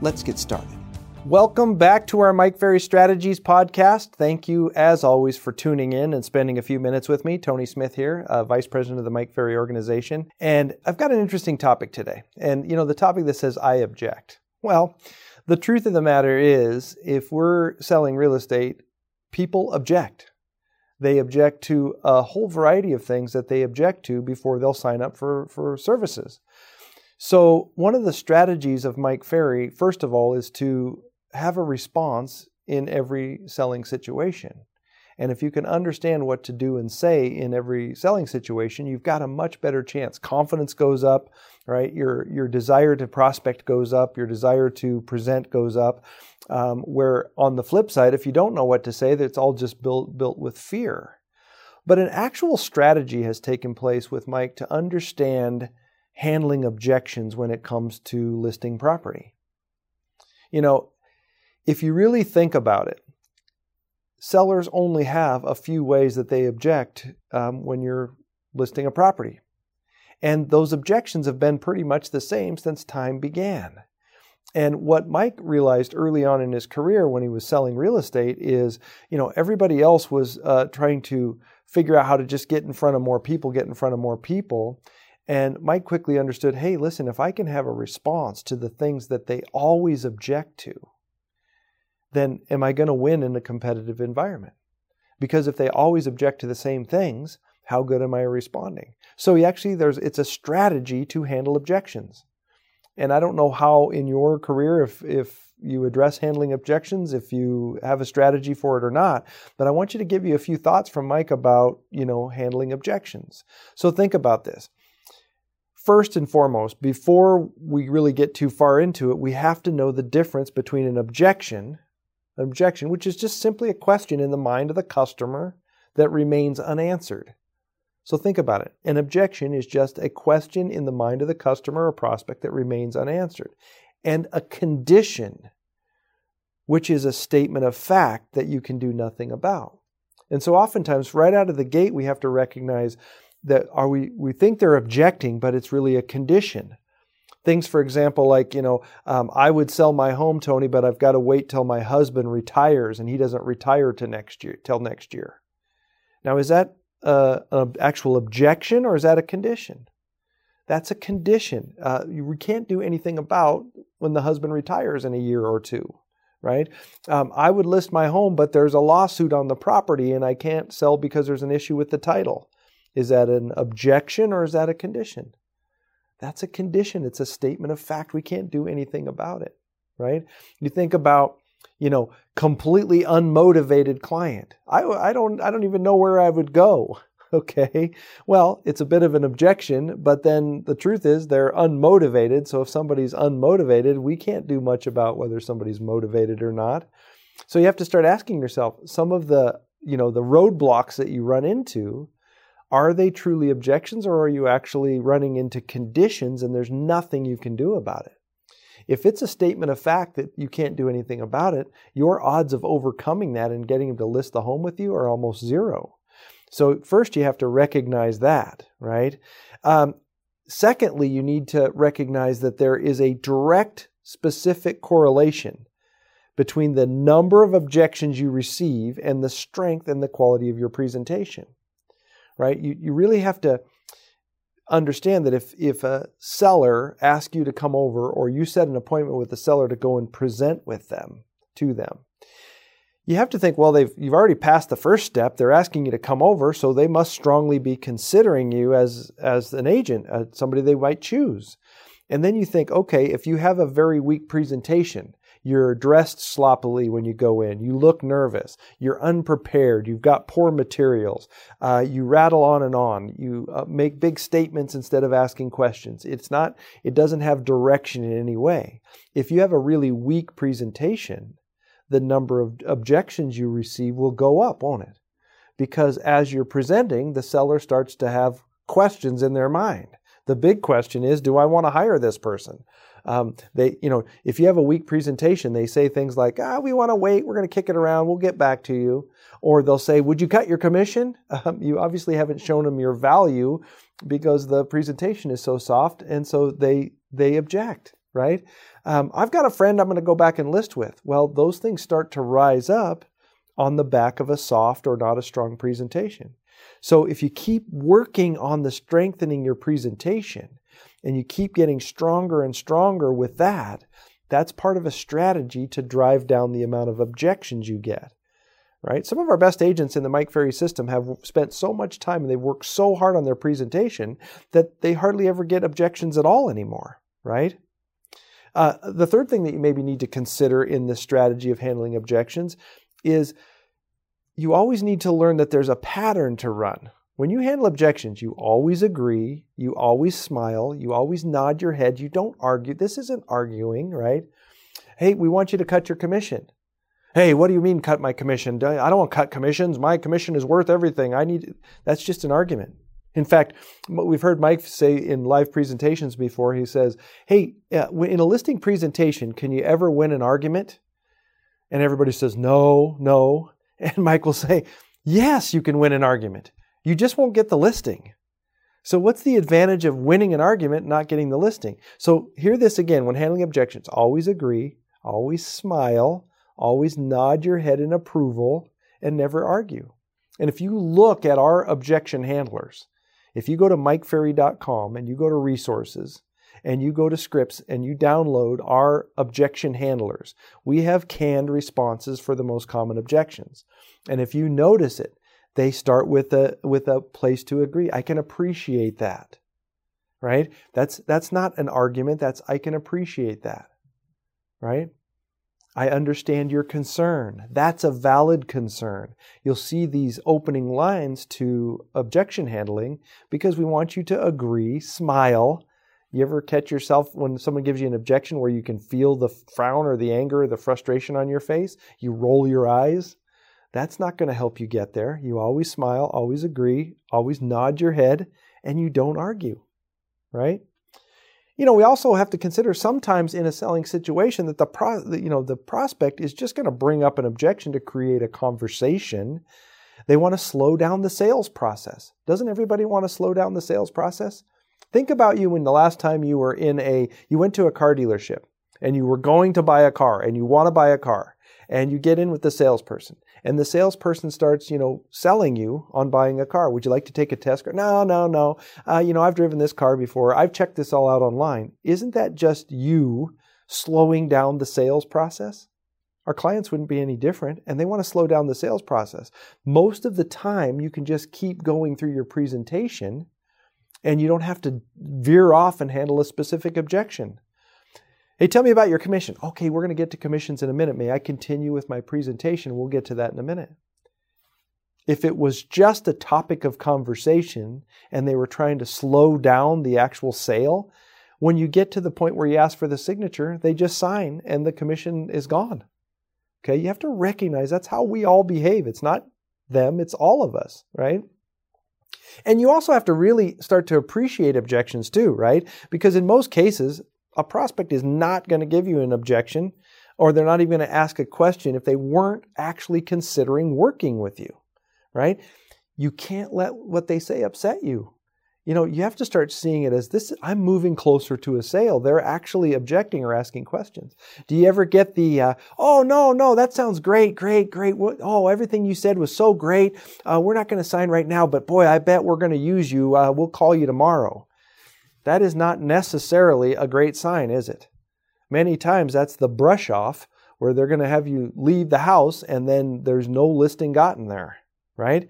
Let's get started. Welcome back to our Mike Ferry Strategies podcast. Thank you, as always, for tuning in and spending a few minutes with me. Tony Smith here, Vice President of the Mike Ferry Organization. And I've got an interesting topic today. And, you know, the topic that says, I object. Well, the truth of the matter is, if we're selling real estate, people object. They object to a whole variety of things that they object to before they'll sign up for services. So one of the strategies of Mike Ferry, first of all, is to have a response in every selling situation. And if you can understand what to do and say in every selling situation, you've got a much better chance. Confidence goes up, right? Your desire to prospect goes up. Your desire to present goes up. Where on the flip side, if you don't know what to say, that's all just built with fear. But an actual strategy has taken place with Mike to understand handling objections when it comes to listing property. You know, if you really think about it, sellers only have a few ways that they object when you're listing a property. And those objections have been pretty much the same since time began. And what Mike realized early on in his career when he was selling real estate is, you know, everybody else was trying to figure out how to just get in front of more people. And Mike quickly understood, hey, listen, if I can have a response to the things that they always object to, then am I going to win in a competitive environment? Because if they always object to the same things, how good am I responding? So it's a strategy to handle objections. And I don't know how in your career, if you address handling objections, if you have a strategy for it or not, but I want you to give you a few thoughts from Mike about, you know, handling objections. So think about this. First and foremost, before we really get too far into it, we have to know the difference between an objection, which is just simply a question in the mind of the customer that remains unanswered. So think about it. An objection is just a question in the mind of the customer or prospect that remains unanswered. And a condition, which is a statement of fact that you can do nothing about. And so oftentimes, right out of the gate, we have to recognize that we think they're objecting, but it's really a condition. Things, for example, like, you know, I would sell my home, Tony, but I've got to wait till my husband retires, and he doesn't retire till next year. Now, is that an actual objection or is that a condition? That's a condition. We can't do anything about when the husband retires in a year or two, right? I would list my home, but there's a lawsuit on the property and I can't sell because there's an issue with the title. Is that an objection or is that a condition? That's a condition. It's a statement of fact. We can't do anything about it, right? You think about, you know, completely unmotivated client. I don't even know where I would go. Okay, well, it's a bit of an objection, but then the truth is they're unmotivated. So if somebody's unmotivated, we can't do much about whether somebody's motivated or not. So you have to start asking yourself some of the, you know, the roadblocks that you run into. Are they truly objections or are you actually running into conditions and there's nothing you can do about it? If it's a statement of fact that you can't do anything about it, your odds of overcoming that and getting them to list the home with you are almost zero. So first you have to recognize that, right? Secondly, you need to recognize that there is a direct, specific correlation between the number of objections you receive and the strength and the quality of your presentation. Right? You really have to understand that if a seller asks you to come over or you set an appointment with the seller to go and present to them, you have to think, well, you've already passed the first step. They're asking you to come over, so they must strongly be considering you as an agent, somebody they might choose. And then you think, okay, if you have a very weak presentation, You're dressed sloppily when you go in. You look nervous. You're unprepared. You've got poor materials. You rattle on and on. You make big statements instead of asking questions. It doesn't have direction in any way. If you have a really weak presentation, the number of objections you receive will go up, won't it? Because as you're presenting, the seller starts to have questions in their mind. The big question is, do I want to hire this person? If you have a weak presentation, they say things like, we want to wait, we're going to kick it around, we'll get back to you. Or they'll say, would you cut your commission? You obviously haven't shown them your value because the presentation is so soft, and so they object, right? I've got a friend I'm going to go back and list with. Well, those things start to rise up on the back of a soft or not a strong presentation. So if you keep working on the strengthening your presentation, and you keep getting stronger and stronger with that, that's part of a strategy to drive down the amount of objections you get, right? Some of our best agents in the Mike Ferry system have spent so much time and they've worked so hard on their presentation that they hardly ever get objections at all anymore, right? The third thing that you maybe need to consider in this strategy of handling objections is you always need to learn that there's a pattern to run. When you handle objections, you always agree, you always smile, you always nod your head, you don't argue. This isn't arguing, right? Hey, we want you to cut your commission. Hey, what do you mean cut my commission? I don't want to cut commissions. My commission is worth everything. That's just an argument. In fact, we've heard Mike say in live presentations before, he says, hey, in a listing presentation, can you ever win an argument? And everybody says, no. And Mike will say, yes, you can win an argument. You just won't get the listing. So what's the advantage of winning an argument and not getting the listing? So hear this again, when handling objections, always agree, always smile, always nod your head in approval, and never argue. And if you look at our objection handlers, if you go to mikeferry.com and you go to resources and you go to scripts and you download our objection handlers, we have canned responses for the most common objections. And if you notice it, they start with a place to agree. I can appreciate that, right? That's not an argument. That's I can appreciate that, right? I understand your concern. That's a valid concern. You'll see these opening lines to objection handling because we want you to agree, smile. You ever catch yourself when someone gives you an objection where you can feel the frown or the anger or the frustration on your face? You roll your eyes. That's not going to help you get there. You always smile, always agree, always nod your head, and you don't argue, right? You know, we also have to consider sometimes in a selling situation that the prospect is just going to bring up an objection to create a conversation. They want to slow down the sales process. Doesn't everybody want to slow down the sales process? Think about you when the last time you were you went to a car dealership and you were going to buy a car and you want to buy a car. And you get in with the salesperson. And the salesperson starts, selling you on buying a car. Would you like to take a test? No. I've driven this car before. I've checked this all out online. Isn't that just you slowing down the sales process? Our clients wouldn't be any different, and they want to slow down the sales process. Most of the time, you can just keep going through your presentation, and you don't have to veer off and handle a specific objection. Hey, tell me about your commission. Okay, we're going to get to commissions in a minute. May I continue with my presentation? We'll get to that in a minute. If it was just a topic of conversation and they were trying to slow down the actual sale, when you get to the point where you ask for the signature, they just sign and the commission is gone. Okay, you have to recognize that's how we all behave. It's not them, it's all of us, right? And you also have to really start to appreciate objections too, right? Because in most cases, a prospect is not going to give you an objection, or they're not even going to ask a question if they weren't actually considering working with you, right? You can't let what they say upset you. You have to start seeing it as this, I'm moving closer to a sale. They're actually objecting or asking questions. Do you ever get the, oh, no, that sounds great. What? Oh, everything you said was so great. We're not going to sign right now, but boy, I bet we're going to use you. We'll call you tomorrow. That is not necessarily a great sign, is it? Many times that's the brush off where they're going to have you leave the house and then there's no listing gotten there, right?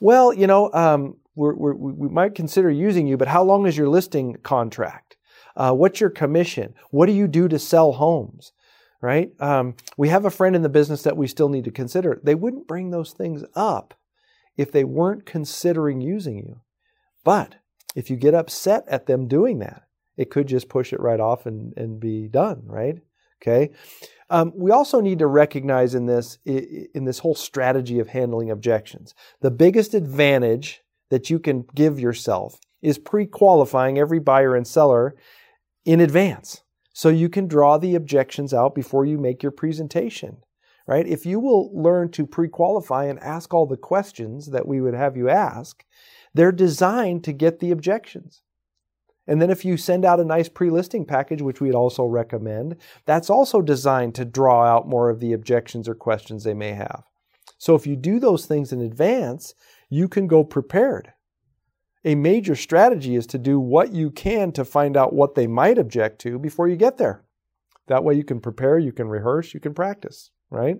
Well, we might consider using you, but how long is your listing contract? What's your commission? What do you do to sell homes? right? We have a friend in the business that we still need to consider. They wouldn't bring those things up if they weren't considering using you. But if you get upset at them doing that, it could just push it right off and be done, right? Okay. We also need to recognize in this whole strategy of handling objections, the biggest advantage that you can give yourself is pre-qualifying every buyer and seller in advance. So you can draw the objections out before you make your presentation, right? If you will learn to pre-qualify and ask all the questions that we would have you ask, they're designed to get the objections. And then if you send out a nice pre-listing package, which we'd also recommend, that's also designed to draw out more of the objections or questions they may have. So if you do those things in advance, you can go prepared. A major strategy is to do what you can to find out what they might object to before you get there. That way you can prepare, you can rehearse, you can practice, right?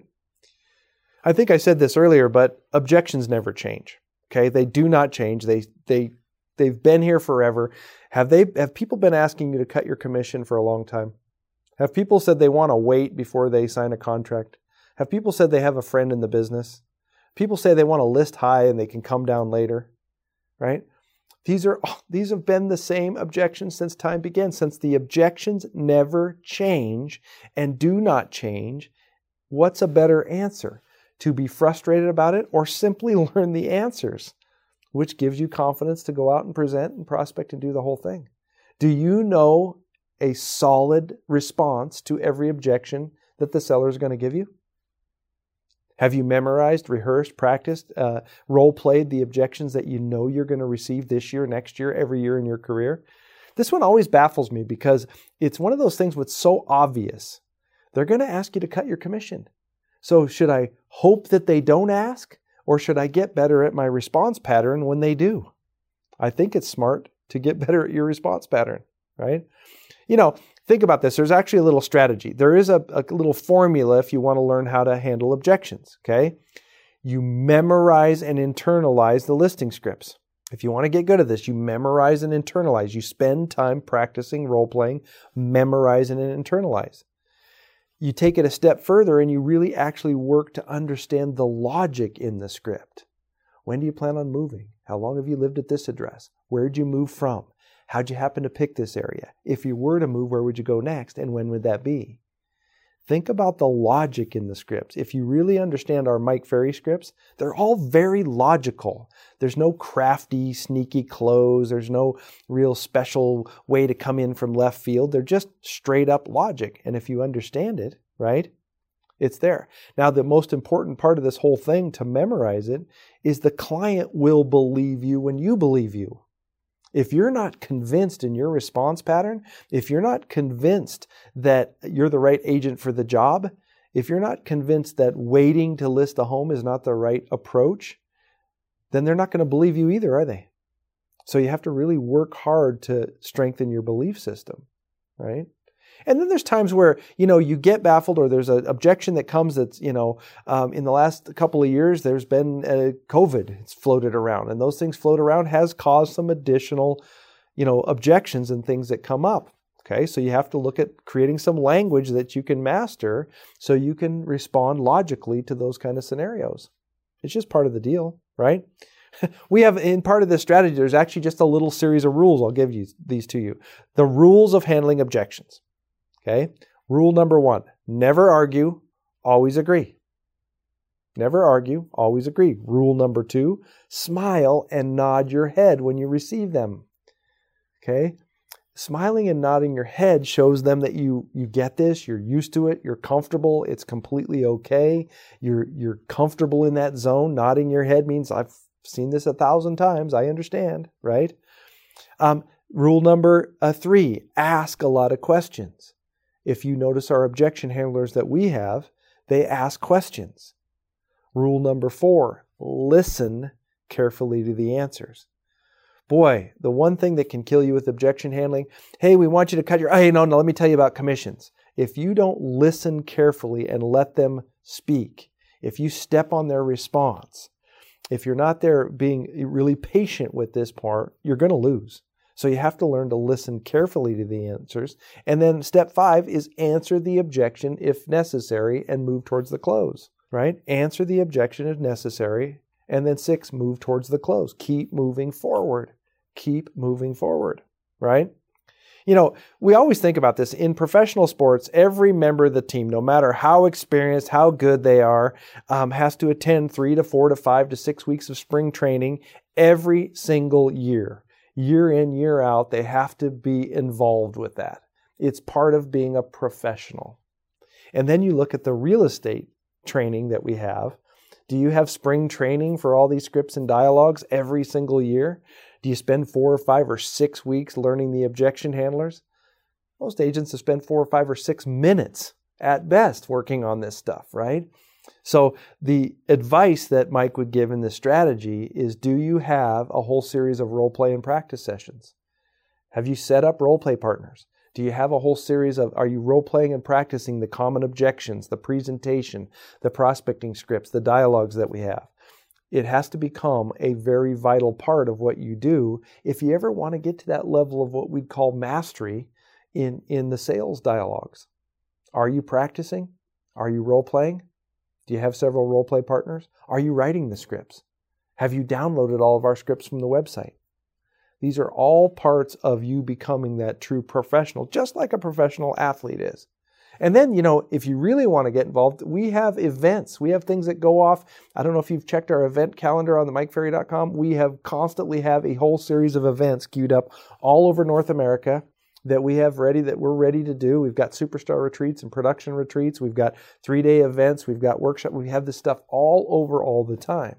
I think I said this earlier, but objections never change, okay? They do not change. They've been here forever. Have people been asking you to cut your commission for a long time? Have people said they want to wait before they sign a contract? Have people said they have a friend in the business? People say they want to list high and they can come down later, right? These have been the same objections since time began. Since the objections never change and do not change, what's a better answer? To be frustrated about it or simply learn the answers, which gives you confidence to go out and present and prospect and do the whole thing. Do you know a solid response to every objection that the seller is going to give you? Have you memorized, rehearsed, practiced, role-played the objections that you know you're going to receive this year, next year, every year in your career? This one always baffles me because it's one of those things that's so obvious. They're going to ask you to cut your commission. So should I hope that they don't ask, or should I get better at my response pattern when they do? I think it's smart to get better at your response pattern, right? You know, think about this. There's actually a little strategy. There is a little formula if you want to learn how to handle objections, okay? You memorize and internalize the listing scripts. If you want to get good at this, you memorize and internalize. You spend time practicing role-playing, memorizing and internalize. You take it a step further and you really actually work to understand the logic in the script. When do you plan on moving? How long have you lived at this address? Where did you move from? How'd you happen to pick this area? If you were to move, where would you go next and when would that be? Think about the logic in the scripts. If you really understand our Mike Ferry scripts, they're all very logical. There's no crafty, sneaky close. There's no real special way to come in from left field. They're just straight up logic. And if you understand it, right, it's there. Now, the most important part of this whole thing to memorize it is the client will believe you when you believe you. If you're not convinced in your response pattern, if you're not convinced that you're the right agent for the job, if you're not convinced that waiting to list a home is not the right approach, then they're not going to believe you either, are they? So you have to really work hard to strengthen your belief system, right? And then there's times where, you know, you get baffled or there's an objection that comes that's, you know, in the last couple of years, there's been COVID. It's floated around. And those things float around has caused some additional, you know, objections and things that come up. Okay, so you have to look at creating some language that you can master so you can respond logically to those kind of scenarios. It's just part of the deal, right? We have, in part of this strategy, there's actually just a little series of rules. I'll give you these to you. The rules of handling objections. Okay. Rule number 1, never argue, always agree. Never argue, always agree. Rule number 2, smile and nod your head when you receive them. Okay. Smiling and nodding your head shows them that you get this, you're used to it, you're comfortable, it's completely okay. You're comfortable in that zone. Nodding your head means I've seen this 1,000 times, I understand, right? Rule number 3, ask a lot of questions. If you notice our objection handlers that we have, they ask questions. Rule number 4, listen carefully to the answers. Boy, the one thing that can kill you with objection handling, hey, we want you to cut your... Hey, no, let me tell you about commissions. If you don't listen carefully and let them speak, if you step on their response, if you're not there being really patient with this part, you're going to lose. So you have to learn to listen carefully to the answers. And then step 5 is answer the objection if necessary and move towards the close, right? Answer the objection if necessary. And then 6, move towards the close. Keep moving forward. Keep moving forward, right? You know, we always think about this. In professional sports, every member of the team, no matter how experienced, how good they are, has to attend 3 to 4 to 5 to 6 weeks of spring training every single year. Year in, year out, they have to be involved with that. It's part of being a professional. And then you look at the real estate training that we have. Do you have spring training for all these scripts and dialogues every single year? Do you spend 4 or 5 or 6 weeks learning the objection handlers? Most agents have spent 4 or 5 or 6 minutes at best working on this stuff, right? So the advice that Mike would give in this strategy is, do you have a whole series of role play and practice sessions? Have you set up role play partners? Do you have a whole series of, are you role playing and practicing the common objections, the presentation, the prospecting scripts, the dialogues that we have? It has to become a very vital part of what you do if you ever want to get to that level of what we'd call mastery in the sales dialogues. Are you practicing? Are you role playing? Do you have several role play partners? Are you writing the scripts? Have you downloaded all of our scripts from the website? These are all parts of you becoming that true professional, just like a professional athlete is. And then, you know, if you really want to get involved, we have events. We have things that go off. I don't know if you've checked our event calendar on the mikeferry.com. We have constantly have a whole series of events queued up all over North America that we have ready, that we're ready to do. We've got superstar retreats and production retreats. We've got 3-day events. We've got workshops. We have this stuff all over all the time.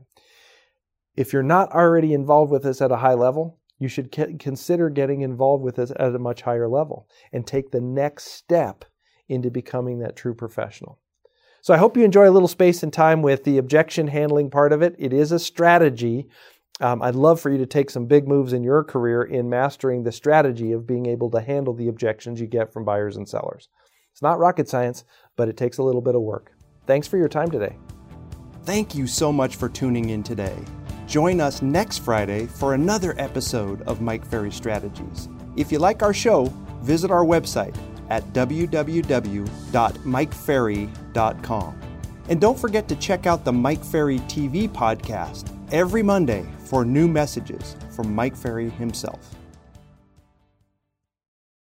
If you're not already involved with us at a high level, you should consider getting involved with us at a much higher level and take the next step into becoming that true professional. So I hope you enjoy a little space and time with the objection handling part of it. It is a strategy. I'd love for you to take some big moves in your career in mastering the strategy of being able to handle the objections you get from buyers and sellers. It's not rocket science, but it takes a little bit of work. Thanks for your time today. Thank you so much for tuning in today. Join us next Friday for another episode of Mike Ferry Strategies. If you like our show, visit our website at www.mikeferry.com. And don't forget to check out the Mike Ferry TV podcast every Monday for new messages from Mike Ferry himself.